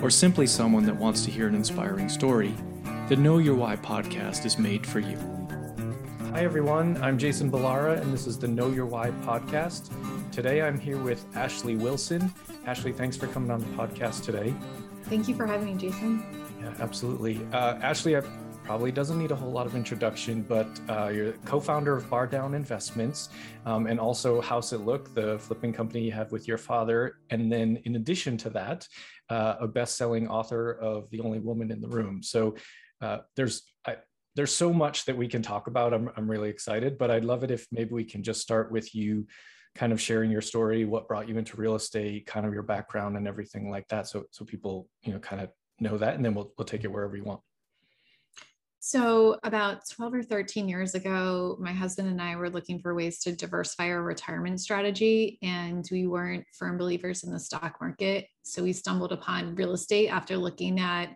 or simply someone that wants to hear an inspiring story, the Know Your Why podcast is made for you. Hi everyone, I'm Jason Balara, and this is the Know Your Why podcast. Today I'm here with Ashley Wilson. Ashley, thanks for coming on the podcast today. Thank you for having me, Jason. Yeah, absolutely. Ashley, I probably doesn't need a whole lot of introduction, but you're the co-founder of Bar Down Investments and also How's It Look, the flipping company you have with your father. And then in addition to that, a best-selling author of The Only Woman in the Room. So there's so much that we can talk about. I'm really excited, but I'd love it if maybe we can just start with you kind of sharing your story, what brought you into real estate, kind of your background and everything like that. So people, kind of know that, and then we'll take it wherever you want. So about 12 or 13 years ago, my husband and I were looking for ways to diversify our retirement strategy, and we weren't firm believers in the stock market. So we stumbled upon real estate after looking at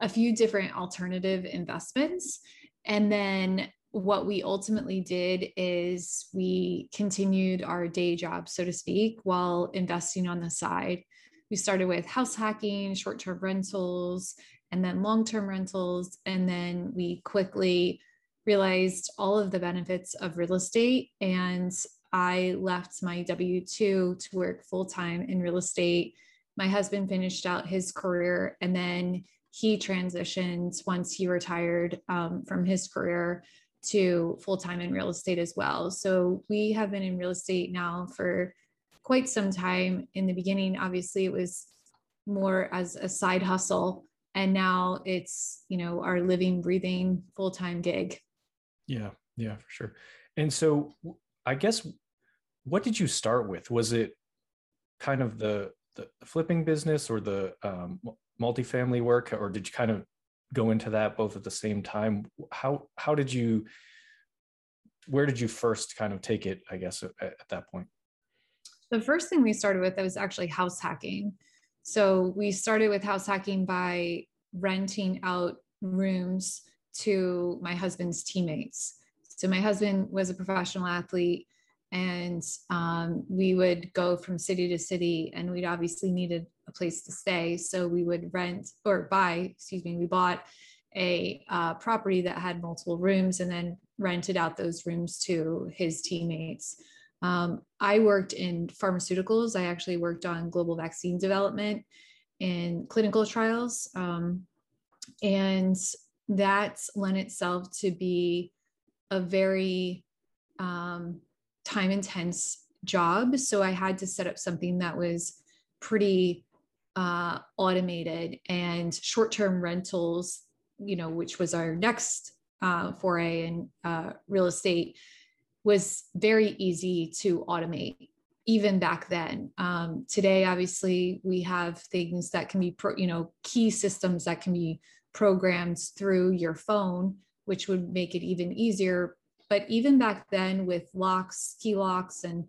a few different alternative investments. And then what we ultimately did is we continued our day job, so to speak, while investing on the side. We started with house hacking, short-term rentals, and then long-term rentals. And then we quickly realized all of the benefits of real estate. And I left my W-2 to work full-time in real estate. My husband finished out his career, and then he transitioned once he retired from his career to full-time in real estate as well. So we have been in real estate now for quite some time. In the beginning, obviously, it was more as a side hustle, and now it's, our living, breathing, full-time gig. Yeah, for sure. And so I guess, what did you start with? Was it kind of the flipping business or the multifamily work, or did you kind of go into that both at the same time? How did you, where did you first kind of take it, I guess, at that point? The first thing we started with was actually house hacking. So we started with house hacking by renting out rooms to my husband's teammates. So my husband was a professional athlete, and we would go from city to city, and we'd obviously needed a place to stay. So we would bought a property that had multiple rooms and then rented out those rooms to his teammates. I worked in pharmaceuticals. I actually worked on global vaccine development and clinical trials. And that lent itself to be a very time intense job. So I had to set up something that was pretty automated, and short-term rentals, which was our next foray in real estate, was very easy to automate even back then. Today, obviously, we have things that can be, key systems that can be programmed through your phone, which would make it even easier. But even back then, with locks, key locks, and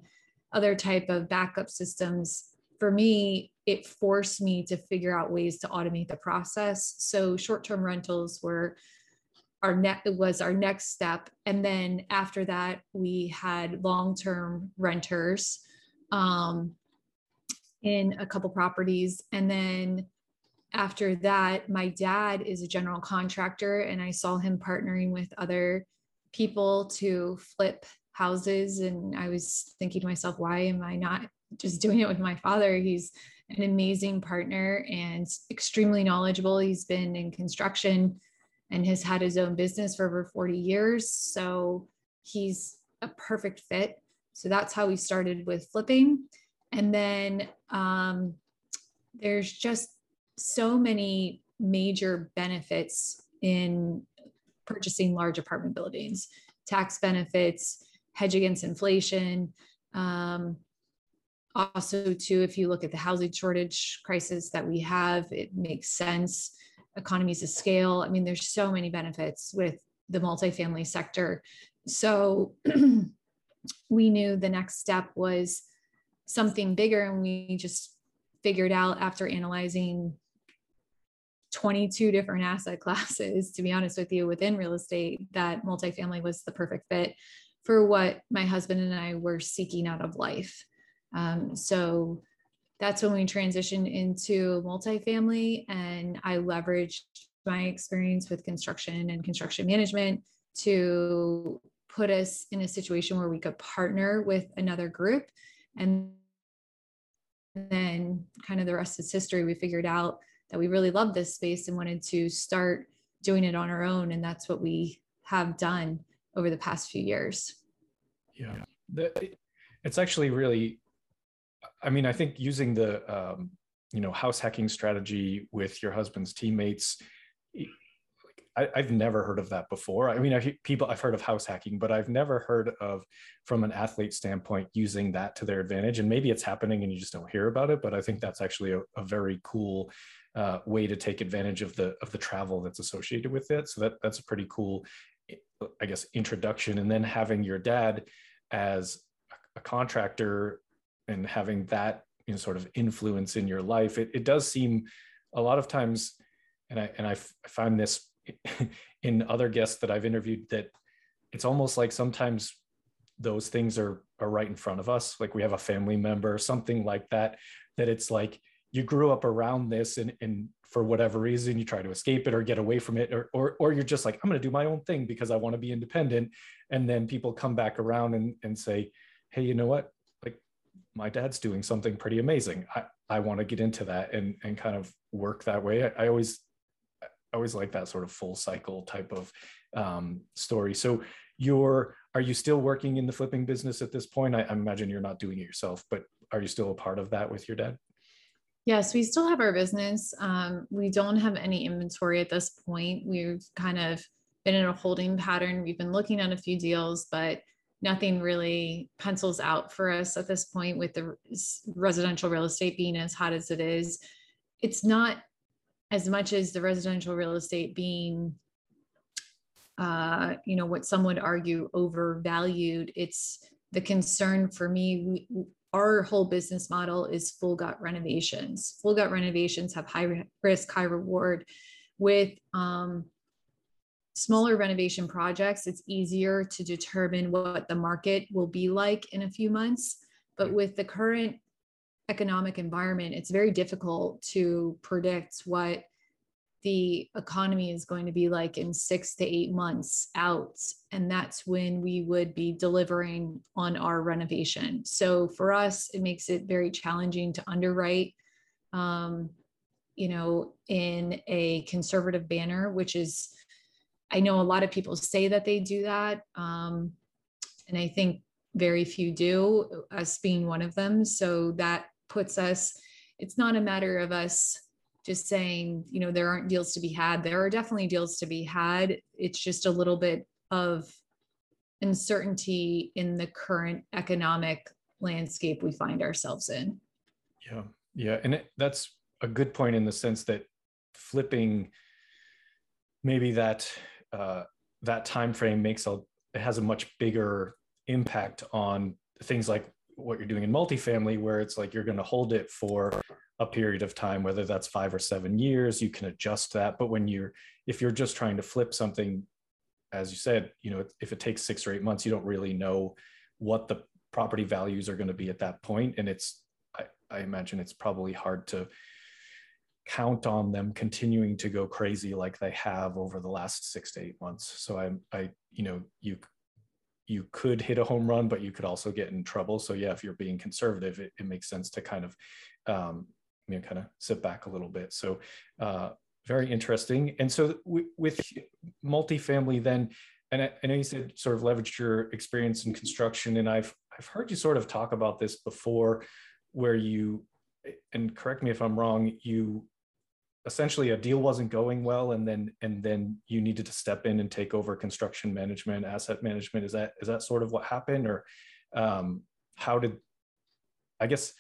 other type of backup systems, for me, it forced me to figure out ways to automate the process. So short-term rentals were our next step. And then after that, we had long-term renters in a couple properties. And then after that, my dad is a general contractor, and I saw him partnering with other people to flip houses. And I was thinking to myself, why am I not just doing it with my father? He's an amazing partner and extremely knowledgeable. He's been in construction and has had his own business for over 40 years. So he's a perfect fit. So that's how we started with flipping. And then there's just so many major benefits in purchasing large apartment buildings: tax benefits, hedge against inflation. Also, too, if you look at the housing shortage crisis that we have, it makes sense economies of scale. I mean, there's so many benefits with the multifamily sector. So we knew the next step was something bigger, and we just figured out after analyzing 22 different asset classes, to be honest with you, within real estate, that multifamily was the perfect fit for what my husband and I were seeking out of life. So that's when we transitioned into multifamily, and I leveraged my experience with construction and construction management to put us in a situation where we could partner with another group. And then kind of the rest is history. We figured out that we really loved this space and wanted to start doing it on our own. And that's what we have done over the past few years. Yeah, it's actually really, I mean, I think using the, you know, house hacking strategy with your husband's teammates, I've never heard of that before. I mean, I've heard of house hacking, but I've never heard of, from an athlete standpoint, using that to their advantage. And maybe it's happening and you just don't hear about it, but I think that's actually a very cool way to take advantage of the travel that's associated with it. So that's a pretty cool, I guess, introduction. And then having your dad as a contractor and having that, you know, sort of influence in your life, it does seem a lot of times, and I find this in other guests that I've interviewed, that it's almost like sometimes those things are right in front of us. Like we have a family member or something like that, that it's like you grew up around this and for whatever reason, you try to escape it or get away from it, or you're just like, I'm going to do my own thing because I want to be independent. And then people come back around and say, hey, you know what? Like my dad's doing something pretty amazing. I want to get into that and kind of work that way. I always like that sort of full cycle type of story. So are you still working in the flipping business at this point? I imagine you're not doing it yourself, but are you still a part of that with your dad? Yes, we still have our business. We don't have any inventory at this point. We've kind of been in a holding pattern. We've been looking at a few deals, but nothing really pencils out for us at this point with the residential real estate being as hot as it is. It's not as much as the residential real estate being, you know, what some would argue overvalued. It's the concern for me. Our whole business model is full gut renovations. Full gut renovations have high risk, high reward. With smaller renovation projects, it's easier to determine what the market will be like in a few months. But with the current economic environment, it's very difficult to predict what the economy is going to be like in 6 to 8 months out. And that's when we would be delivering on our renovation. So for us, it makes it very challenging to underwrite, you know, in a conservative banner, which is, I know a lot of people say that they do that. And I think very few do, us being one of them. So that puts us, it's not a matter of us just saying, you know, there aren't deals to be had. There are definitely deals to be had. It's just a little bit of uncertainty in the current economic landscape we find ourselves in. Yeah. Yeah. And that's a good point in the sense that flipping, maybe that time frame has a much bigger impact on things like what you're doing in multifamily, where it's like you're going to hold it for a period of time, whether that's 5 or 7 years, you can adjust that. But if you're just trying to flip something, as you said, you know, if it takes 6 or 8 months, you don't really know what the property values are going to be at that point. And I imagine it's probably hard to count on them continuing to go crazy like they have over the last 6 to 8 months. So you could hit a home run, but you could also get in trouble. So yeah, if you're being conservative, it makes sense to kind of sit back a little bit. So very interesting. And so with multifamily then, and I know you said sort of leveraged your experience in construction, and I've heard you sort of talk about this before, where you, and correct me if I'm wrong, you essentially a deal wasn't going well, and then you needed to step in and take over construction management, asset management. Is that sort of what happened, or how did? I guess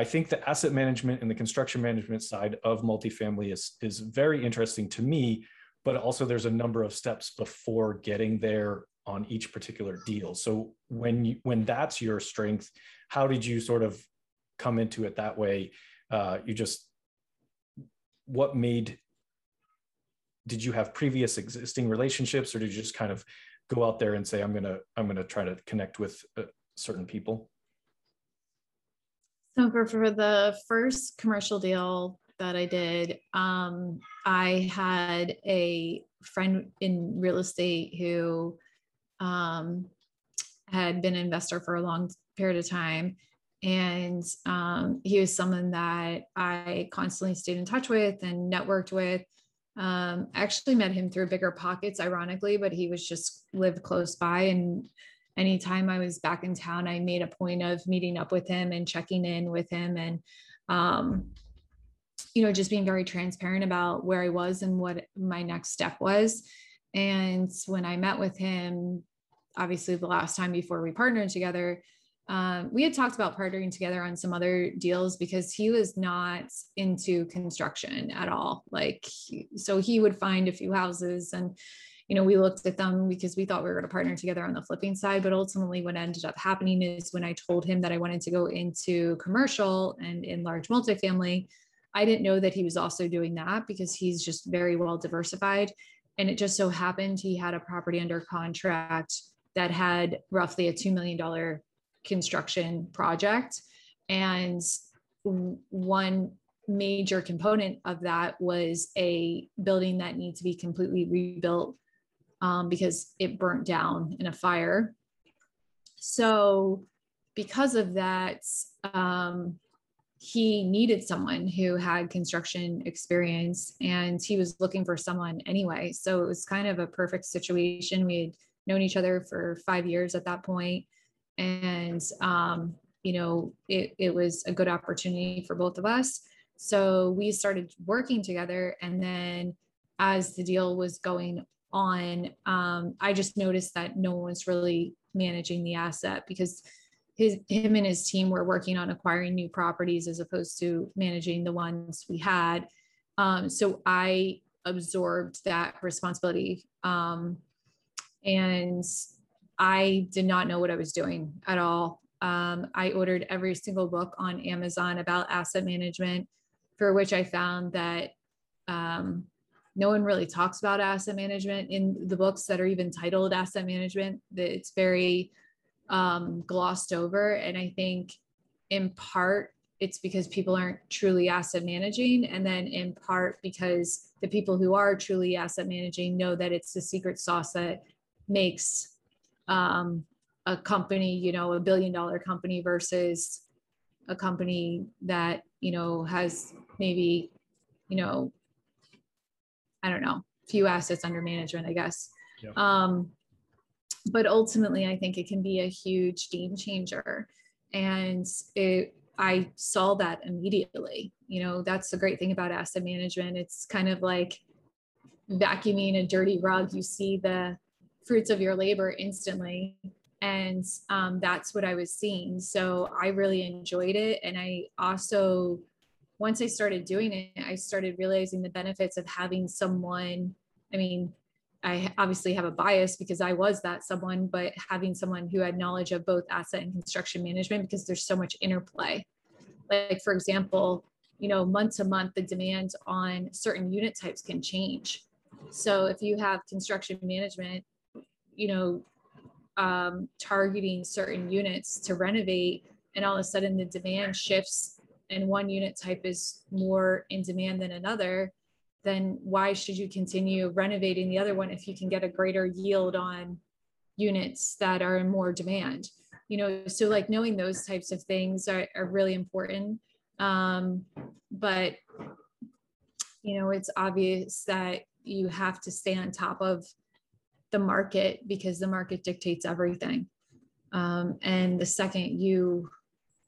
I think the asset management and the construction management side of multifamily is very interesting to me, but also there's a number of steps before getting there on each particular deal. So when that's your strength, how did you sort of come into it that way? Did you have previous existing relationships, or did you just kind of go out there and say, I'm gonna try to connect with certain people? So for the first commercial deal that I did, I had a friend in real estate who had been an investor for a long period of time. And he was someone that I constantly stayed in touch with and networked with. I actually met him through Bigger Pockets, ironically, but he was just lived close by. And anytime I was back in town, I made a point of meeting up with him and checking in with him and, you know, just being very transparent about where I was and what my next step was. And when I met with him, obviously the last time before we partnered together, we had talked about partnering together on some other deals because he was not into construction at all. Like, so he would find a few houses and, you know, we looked at them because we thought we were going to partner together on the flipping side. But ultimately what ended up happening is when I told him that I wanted to go into commercial and in large multifamily, I didn't know that he was also doing that because he's just very well diversified. And it just so happened he had a property under contract that had roughly a $2 million construction project. And one major component of that was a building that needed to be completely rebuilt because it burnt down in a fire. So because of that, he needed someone who had construction experience, and he was looking for someone anyway. So it was kind of a perfect situation. We had known each other for 5 years at that point. And, you know, it was a good opportunity for both of us. So we started working together. And then as the deal was going on, I just noticed that no one was really managing the asset because him and his team were working on acquiring new properties as opposed to managing the ones we had. So I absorbed that responsibility. And I did not know what I was doing at all. I ordered every single book on Amazon about asset management, for which I found that no one really talks about asset management in the books that are even titled asset management. It's very glossed over. And I think in part, it's because people aren't truly asset managing. And then in part, because the people who are truly asset managing know that it's the secret sauce that makes a company, you know, a billion-dollar company versus a company that, you know, has maybe, you know, I don't know, few assets under management, I guess. Yeah. But ultimately, I think it can be a huge game changer. And I saw that immediately. You know, that's the great thing about asset management. It's kind of like vacuuming a dirty rug. You see the fruits of your labor instantly. And that's what I was seeing. So I really enjoyed it. And I also, once I started doing it, I started realizing the benefits of having someone. I mean, I obviously have a bias because I was that someone, but having someone who had knowledge of both asset and construction management, because there's so much interplay. Like, for example, you know, month to month, the demand on certain unit types can change. So if you have construction management, you know, targeting certain units to renovate, and all of a sudden the demand shifts and one unit type is more in demand than another, then why should you continue renovating the other one if you can get a greater yield on units that are in more demand? You know, so like knowing those types of things are really important. But, you know, it's obvious that you have to stay on top of the market because the market dictates everything. And the second you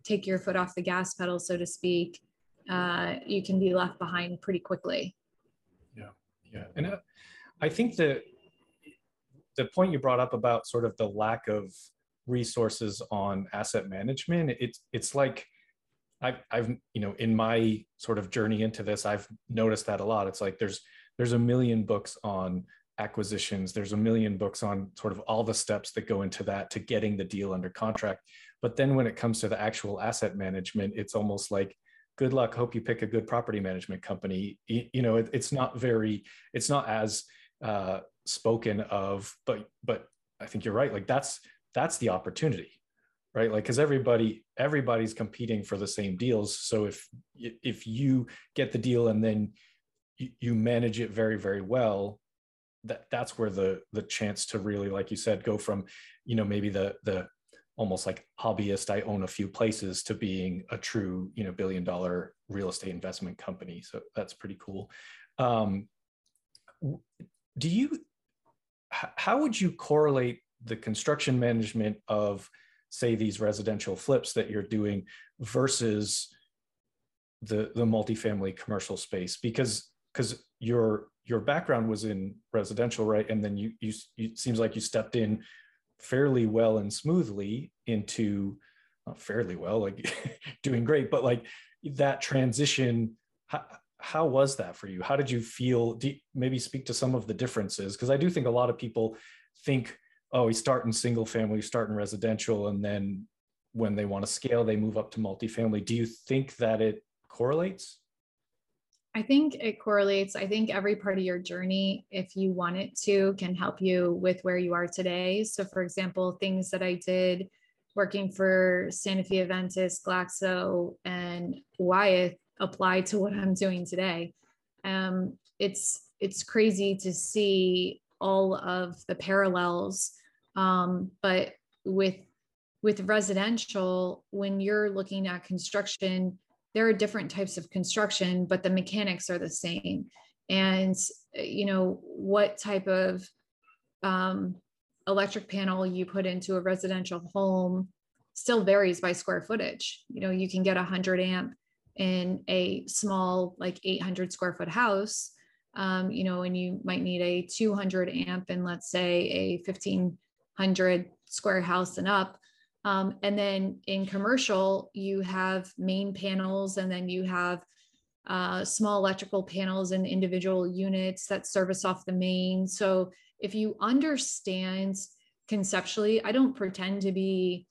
take your foot off the gas pedal, so to speak, you can be left behind pretty quickly. Yeah. Yeah. And I think the point you brought up about sort of the lack of resources on asset management, it's like, I've you know, in my sort of journey into this, I've noticed that a lot. It's like there's a million books on acquisitions. There's a million books on sort of all the steps that go into that to getting the deal under contract. But then when it comes to the actual asset management, it's almost like, good luck, hope you pick a good property management company. You know, it's not as spoken of, but I think you're right. Like that's the opportunity, right? Like, because everybody's competing for the same deals. So if you get the deal and then you manage it very, very well, that's where the chance to really, like you said, go from, you know, maybe the almost like hobbyist, I own a few places, to being a true, you know, $1 billion real estate investment company. So that's pretty cool. How would you correlate the construction management of, say, these residential flips that you're doing versus the multifamily commercial space? Because your background was in residential, right? And then you it seems like you stepped in fairly well and smoothly into, not fairly well, like doing great, but like that transition, how was that for you? How did you feel? Do you maybe speak to some of the differences? Because I do think a lot of people think, oh, you start in single family, you start in residential, and then when they want to scale, they move up to multifamily. Do you think that it correlates? I think it correlates. I think every part of your journey, if you want it to, can help you with where you are today. So for example, things that I did working for Sanofi Aventis, Glaxo, and Wyeth apply to what I'm doing today. It's crazy to see all of the parallels. But with residential, when you're looking at construction, there are different types of construction, but the mechanics are the same. And, you know, what type of electric panel you put into a residential home still varies by square footage. You know, you can get 100 amp in a small, like 800 square foot house, you know, and you might need a 200 amp in, let's say, a 1,500 square house and up. And then in commercial, you have main panels, and then you have small electrical panels and individual units that service off the main. So if you understand conceptually, I don't pretend to be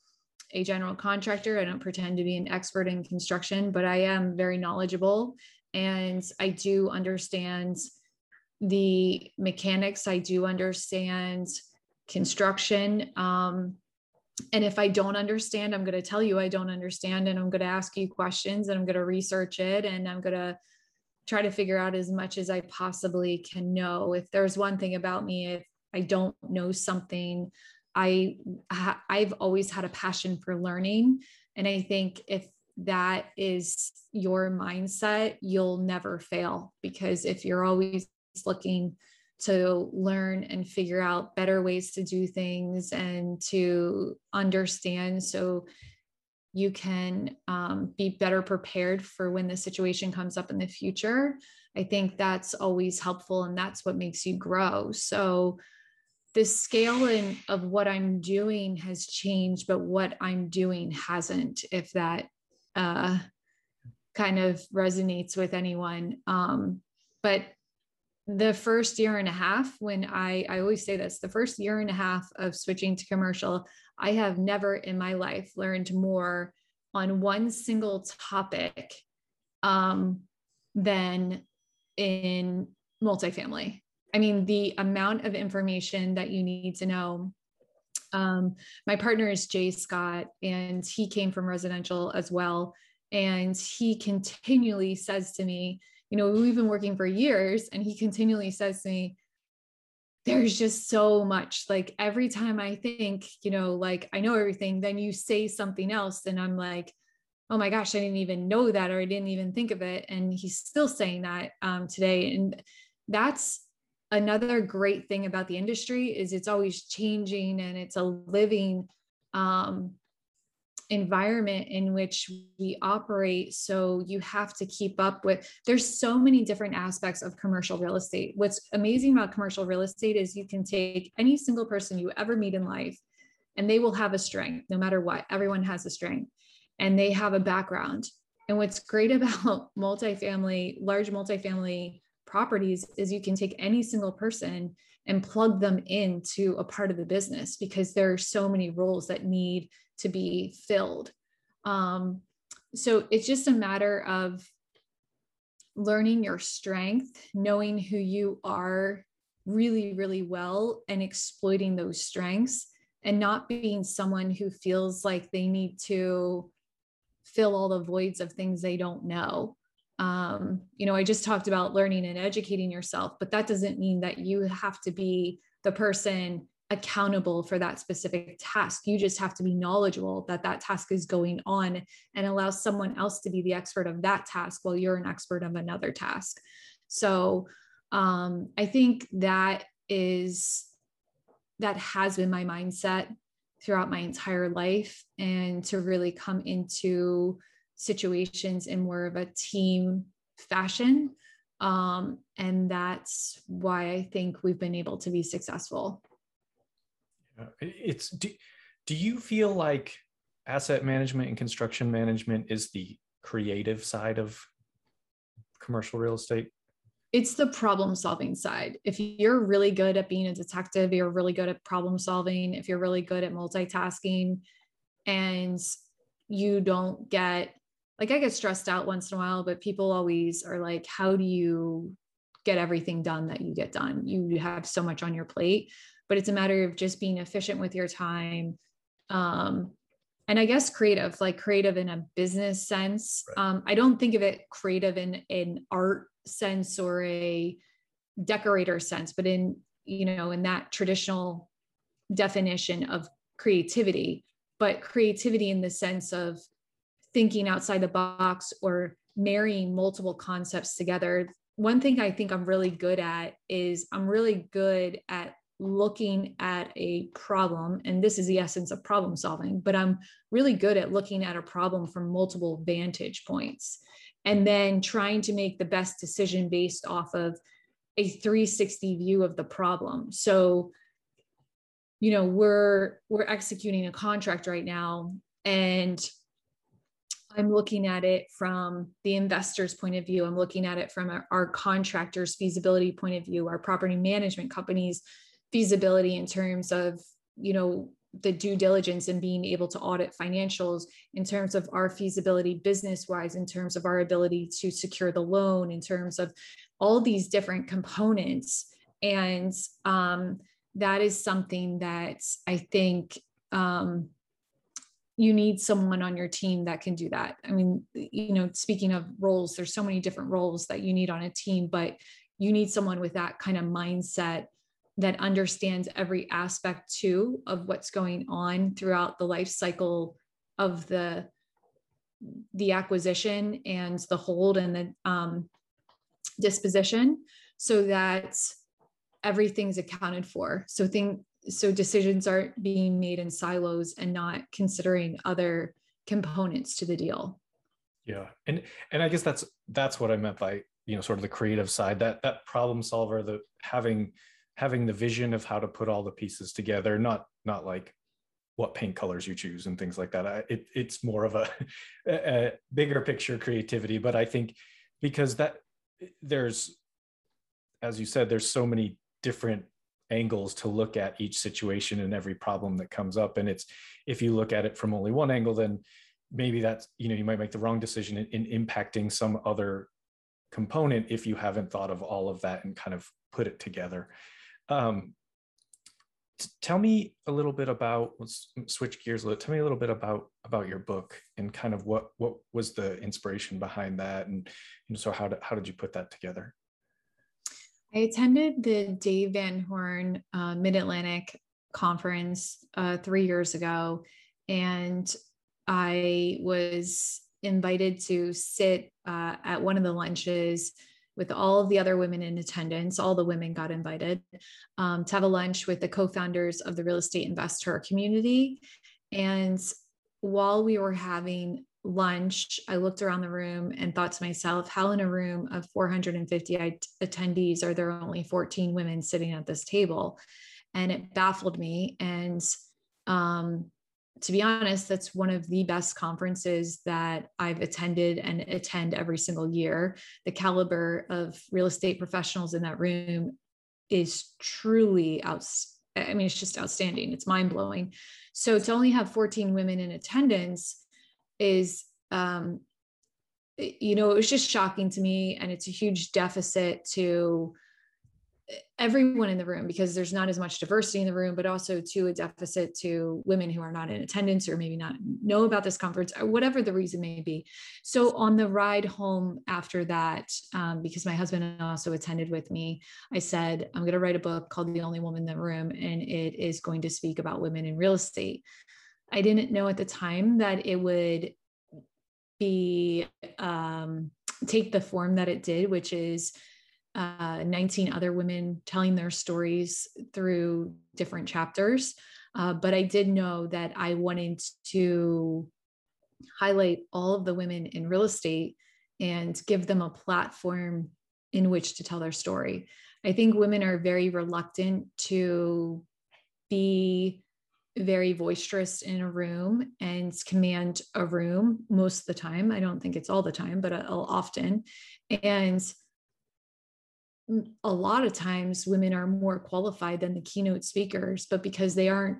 a general contractor. I don't pretend to be an expert in construction, but I am very knowledgeable, and I do understand the mechanics. I do understand construction. And if I don't understand, I'm going to tell you I don't understand, and I'm going to ask you questions, and I'm going to research it, and I'm going to try to figure out as much as I possibly can know. If there's one thing about me, if I don't know something, I've always had a passion for learning. And I think if that is your mindset, you'll never fail, because if you're always looking to learn and figure out better ways to do things and to understand, so you can be better prepared for when the situation comes up in the future. I think that's always helpful, and that's what makes you grow. So the scale of what I'm doing has changed, but what I'm doing hasn't, if that kind of resonates with anyone. But the first year and a half, when I always say this, the first year and a half of switching to commercial, I have never in my life learned more on one single topic than in multifamily. I mean, the amount of information that you need to know. My partner is Jay Scott, and he came from residential as well. And he continually says to me, you know, we've been working for years, and he continually says to me, there's just so much. Like every time I think, you know, like I know everything, then you say something else, and I'm like, oh my gosh, I didn't even know that, or I didn't even think of it. And he's still saying that today. And that's another great thing about the industry, is it's always changing, and it's a living environment in which we operate. So you have to keep up with, there's so many different aspects of commercial real estate. What's amazing about commercial real estate is you can take any single person you ever meet in life, and they will have a strength, no matter what. Everyone has a strength, and they have a background. And what's great about multifamily, large multifamily properties is you can take any single person and plug them into a part of the business because there are so many roles that need to be filled. So it's just a matter of learning your strength, knowing who you are really, really well, and exploiting those strengths, and not being someone who feels like they need to fill all the voids of things they don't know. You know, I just talked about learning and educating yourself, but that doesn't mean that you have to be the person accountable for that specific task. You just have to be knowledgeable that that task is going on and allow someone else to be the expert of that task while you're an expert of another task. So I think that has been my mindset throughout my entire life, and to really come into situations in more of a team fashion. And that's why I think we've been able to be successful. Do you feel like asset management and construction management is the creative side of commercial real estate? It's the problem solving side. If you're really good at being a detective, you're really good at problem solving, if you're really good at multitasking, and you don't get, like, I get stressed out once in a while, but people always are like, how do you get everything done that you get done? You have so much on your plate, but it's a matter of just being efficient with your time. And I guess creative, like creative in a business sense. Right. I don't think of it creative in an art sense or a decorator sense, but in, you know, in that traditional definition of creativity, but creativity in the sense of thinking outside the box or marrying multiple concepts together. One thing I think I'm really good at is I'm really good at looking at a problem, and this is the essence of problem solving, but I'm really good at looking at a problem from multiple vantage points and then trying to make the best decision based off of a 360 view of the problem. So, you know, we're executing a contract right now, and I'm looking at it from the investor's point of view. I'm looking at it from our contractor's feasibility point of view, our property management company's feasibility in terms of, you know, the due diligence and being able to audit financials, in terms of our feasibility business-wise, in terms of our ability to secure the loan, in terms of all these different components. And that is something that I think you need someone on your team that can do that. I mean, you know, speaking of roles, there's so many different roles that you need on a team, but you need someone with that kind of mindset that understands every aspect too of what's going on throughout the life cycle of the acquisition and the hold and the disposition, so that everything's accounted for. So decisions aren't being made in silos and not considering other components to the deal. Yeah. And I guess that's what I meant by, you know, sort of the creative side, that problem solver, the having the vision of how to put all the pieces together, not like what paint colors you choose and things like that. It's more of a bigger picture creativity. But I think because there's, as you said, there's so many different angles to look at each situation and every problem that comes up. And it's, if you look at it from only one angle, then maybe that's, you know, you might make the wrong decision in impacting some other component if you haven't thought of all of that and kind of put it together. Tell me a little bit about, let's switch gears a little. Tell me a little bit about your book and kind of what was the inspiration behind that, and you know, so how did you put that together? I attended the Dave Van Horn Mid-Atlantic conference 3 years ago, and I was invited to sit at one of the lunches with all of the other women in attendance. All the women got invited to have a lunch with the co-founders of the real estate investor community. And while we were having lunch, I looked around the room and thought to myself, how in a room of 450 attendees are there only 14 women sitting at this table? And it baffled me. And to be honest, that's one of the best conferences that I've attended and attend every single year. The caliber of real estate professionals in that room is truly outstanding. I mean, it's just outstanding. It's mind blowing. So to only have 14 women in attendance is, you know, it was just shocking to me. And it's a huge deficit to everyone in the room because there's not as much diversity in the room, but also to a deficit to women who are not in attendance or maybe not know about this conference or whatever the reason may be. So on the ride home after that, because my husband also attended with me, I said, I'm going to write a book called The Only Woman in the Room, and it is going to speak about women in real estate. I didn't know at the time that it would be, take the form that it did, which is 19 other women telling their stories through different chapters. But I did know that I wanted to highlight all of the women in real estate and give them a platform in which to tell their story. I think women are very reluctant to be very boisterous in a room and command a room most of the time. I don't think it's all the time, but often. And a lot of times women are more qualified than the keynote speakers, but because they aren't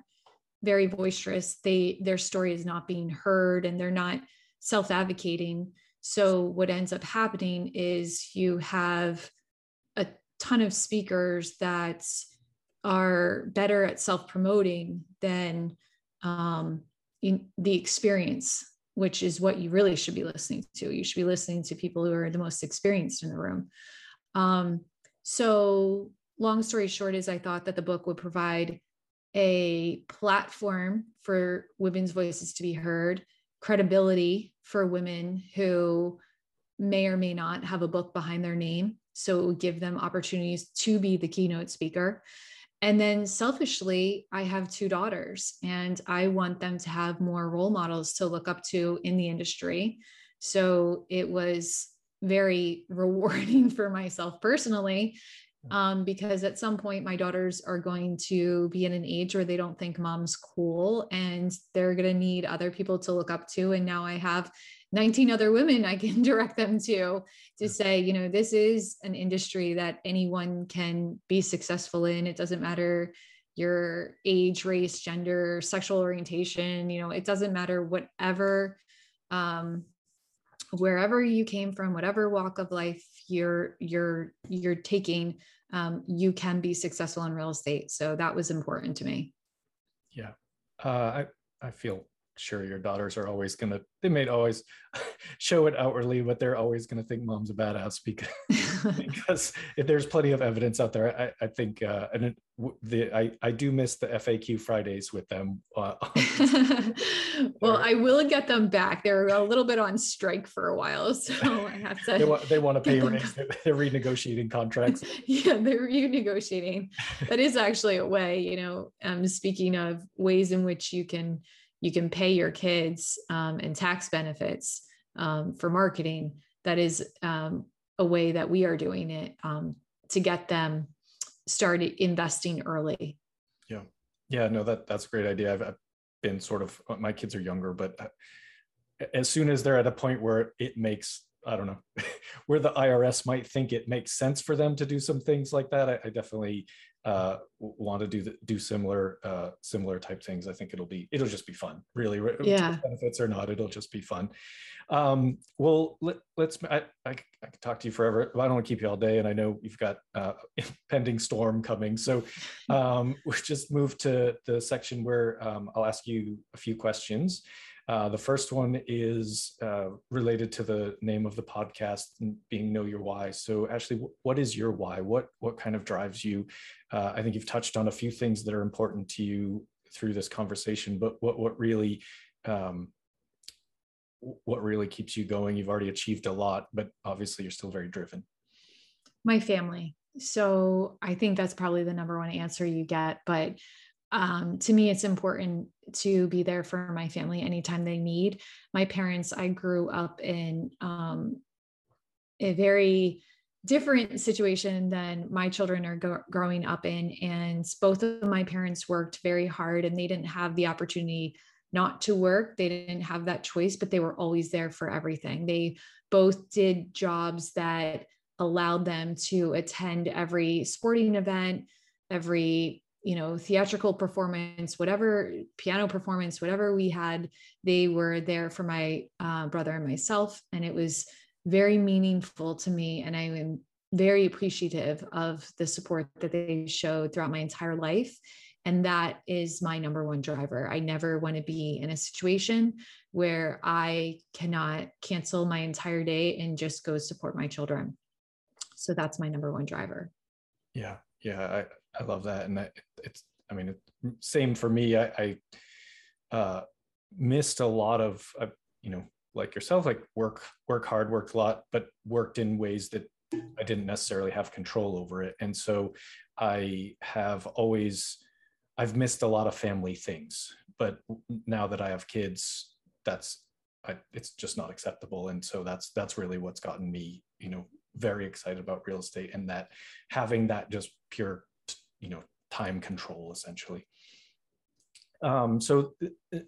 very boisterous, their story is not being heard and they're not self-advocating. So what ends up happening is you have a ton of speakers that are better at self-promoting than the experience, which is what you really should be listening to. You should be listening to people who are the most experienced in the room. So long story short is I thought that the book would provide a platform for women's voices to be heard, credibility for women who may or may not have a book behind their name. So it would give them opportunities to be the keynote speaker. And then selfishly, I have two daughters and I want them to have more role models to look up to in the industry. So it was very rewarding for myself personally, because at some point my daughters are going to be in an age where they don't think mom's cool and they're going to need other people to look up to. And now I have 19 other women I can direct them to say, you know, this is an industry that anyone can be successful in. It doesn't matter your age, race, gender, sexual orientation, you know, it doesn't matter whatever, wherever you came from, whatever walk of life you're taking, you can be successful in real estate. So that was important to me. Yeah. I feel sure your daughters are always going to, they may always show it outwardly, but they're always going to think mom's a badass because there's plenty of evidence out there. I think, and I do miss the FAQ Fridays with them. Well, I will get them back. They're a little bit on strike for a while. So I have to, they want a pay raise. They're renegotiating contracts. Yeah. They're renegotiating. That is actually a way, you know, speaking of ways in which you can pay your kids and tax benefits for marketing. That is a way that we are doing it to get them started investing early. Yeah. Yeah, no, that's a great idea. I've been sort of, my kids are younger, but as soon as they're at a point where it makes, I don't know, where the IRS might think it makes sense for them to do some things like that, I definitely want to do similar type things. I think it'll just be fun, really. Yeah. Benefits or not, it'll just be fun. Well, let's. I could talk to you forever, but I don't want to keep you all day, and I know you've got impending storm coming. So we'll just move to the section where I'll ask you a few questions. The first one is related to the name of the podcast being Know Your Why. So Ashley, what is your why? What kind of drives you? I think you've touched on a few things that are important to you through this conversation, but what really keeps you going? You've already achieved a lot, but obviously you're still very driven. My family. So I think that's probably the number one answer you get, but to me, it's important to be there for my family anytime they need. My parents, I grew up in a very different situation than my children are growing up in. And both of my parents worked very hard and they didn't have the opportunity not to work. They didn't have that choice, but they were always there for everything. They both did jobs that allowed them to attend every sporting event, every, you know, theatrical performance, whatever, piano performance, whatever we had, they were there for my brother and myself. And it was very meaningful to me. And I am very appreciative of the support that they showed throughout my entire life. And that is my number one driver. I never want to be in a situation where I cannot cancel my entire day and just go support my children. So that's my number one driver. Yeah. Yeah. I love that. And I mean, same for me. I missed a lot of, you know, like yourself, like work hard, worked a lot, but worked in ways that I didn't necessarily have control over it. And so I've missed a lot of family things, but now that I have kids, it's just not acceptable. And so that's really what's gotten me, you know, very excited about real estate, and that having that just pure, you know, time control essentially. So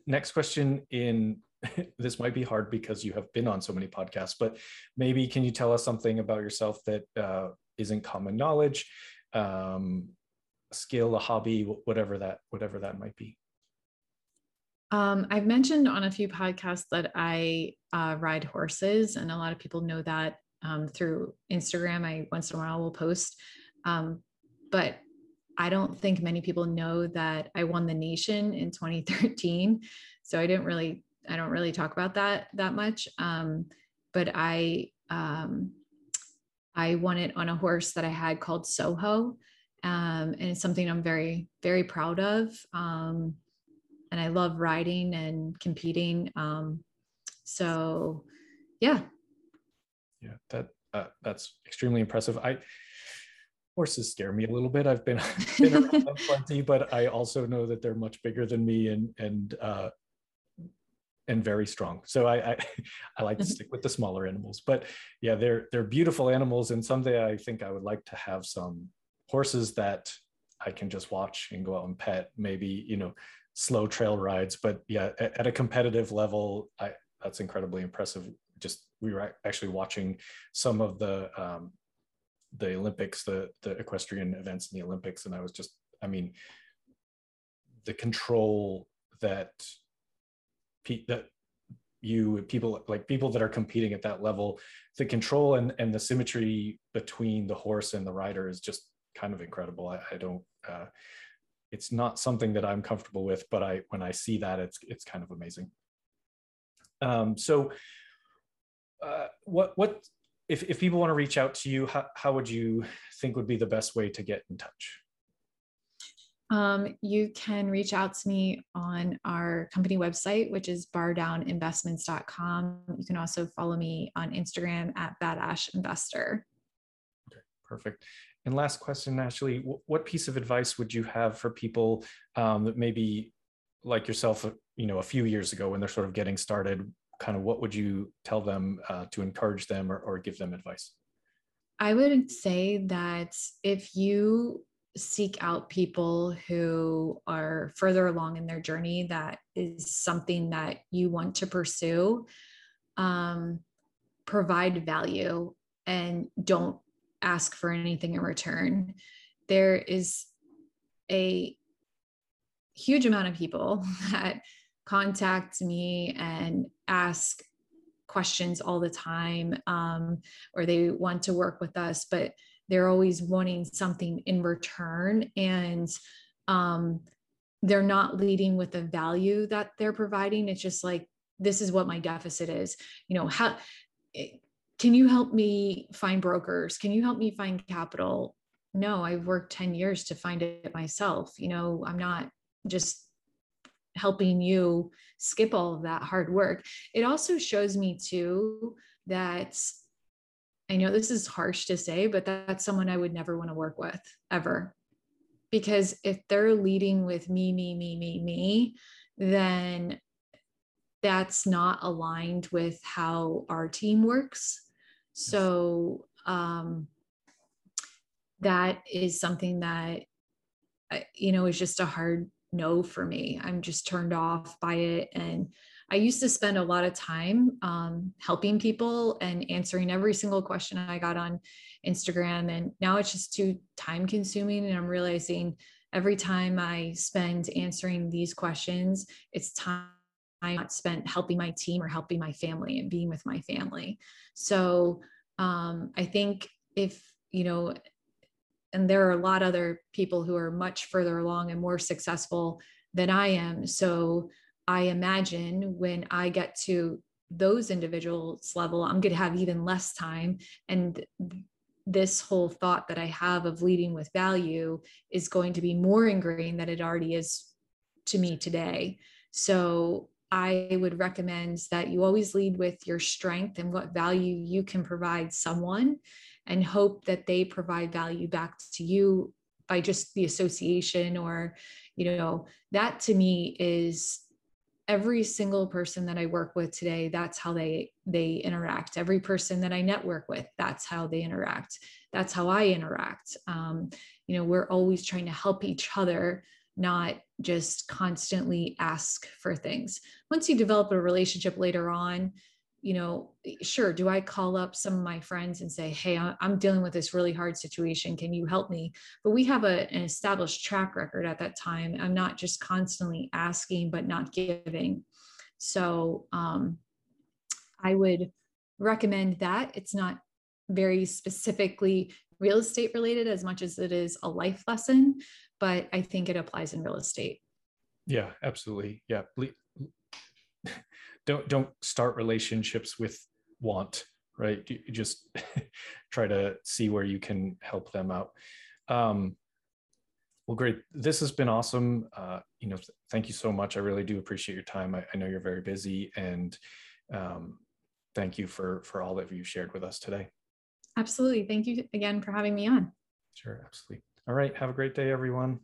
next question in, this might be hard because you have been on so many podcasts, but maybe can you tell us something about yourself that isn't common knowledge, skill, a hobby, whatever that might be? I've mentioned on a few podcasts that I ride horses, and a lot of people know that through Instagram. I once in a while will post, but I don't think many people know that I won the nation in 2013. So I don't really talk about that much. But I won it on a horse that I had called Soho. And it's something I'm very, very proud of. And I love riding and competing. So yeah. Yeah. That's extremely impressive. Horses scare me a little bit. I've been around them plenty, but I also know that they're much bigger than me and very strong. So I like to stick with the smaller animals, but yeah, they're beautiful animals. And someday I think I would like to have some horses that I can just watch and go out and pet, maybe, you know, slow trail rides. But yeah, at a competitive level, that's incredibly impressive. Just, we were actually watching some of the Olympics, the equestrian events in the Olympics. And I was just, I mean, the control that people that are competing at that level, the control and the symmetry between the horse and the rider is just kind of incredible. I don't it's not something that I'm comfortable with, but when I see that, it's kind of amazing. So what, if people want to reach out to you, how would you think would be the best way to get in touch? You can reach out to me on our company website, which is bardowninvestments.com. You can also follow me on Instagram at Bad Ash Investor. Okay, perfect. And last question, Ashley, what piece of advice would you have for people that maybe like yourself, you know, a few years ago when they're sort of getting started, kind of what would you tell them to encourage them or give them advice? I would say that if you seek out people who are further along in their journey, that is something that you want to pursue, provide value and don't ask for anything in return. There is a huge amount of people that contact me and ask questions all the time, or they want to work with us, but they're always wanting something in return, and they're not leading with the value that they're providing. It's just like, this is what my deficit is. You know, can you help me find brokers? Can you help me find capital? No, I've worked 10 years to find it myself. You know, I'm not just helping you skip all of that hard work. It also shows me too that, I know this is harsh to say, but that's someone I would never want to work with ever, because if they're leading with me, then that's not aligned with how our team works. So that is something that, you know, is just a hard no for me. I'm just turned off by it. And I used to spend a lot of time helping people and answering every single question I got on Instagram. And now it's just too time consuming. And I'm realizing every time I spend answering these questions, it's time not spent helping my team or helping my family and being with my family. So I think if, you know, and there are a lot of other people who are much further along and more successful than I am. So I imagine when I get to those individuals' level, I'm going to have even less time. And this whole thought that I have of leading with value is going to be more ingrained than it already is to me today. So I would recommend that you always lead with your strength and what value you can provide someone, and hope that they provide value back to you by just the association. Or, you know, that to me is every single person that I work with today, that's how they interact. Every person that I network with, that's how they interact. That's how I interact. You know, we're always trying to help each other, not just constantly ask for things. Once you develop a relationship later on, you know, sure, do I call up some of my friends and say, hey, I'm dealing with this really hard situation, can you help me? But we have an established track record at that time. I'm not just constantly asking, but not giving. So I would recommend that. It's not very specifically real estate related as much as it is a life lesson, but I think it applies in real estate. Yeah, absolutely. Yeah. Don't start relationships with want, right? You just try to see where you can help them out. Well, great. This has been awesome. You know, thank you so much. I really do appreciate your time. I know you're very busy, and thank you for all that you shared with us today. Absolutely. Thank you again for having me on. Sure. Absolutely. All right. Have a great day, everyone.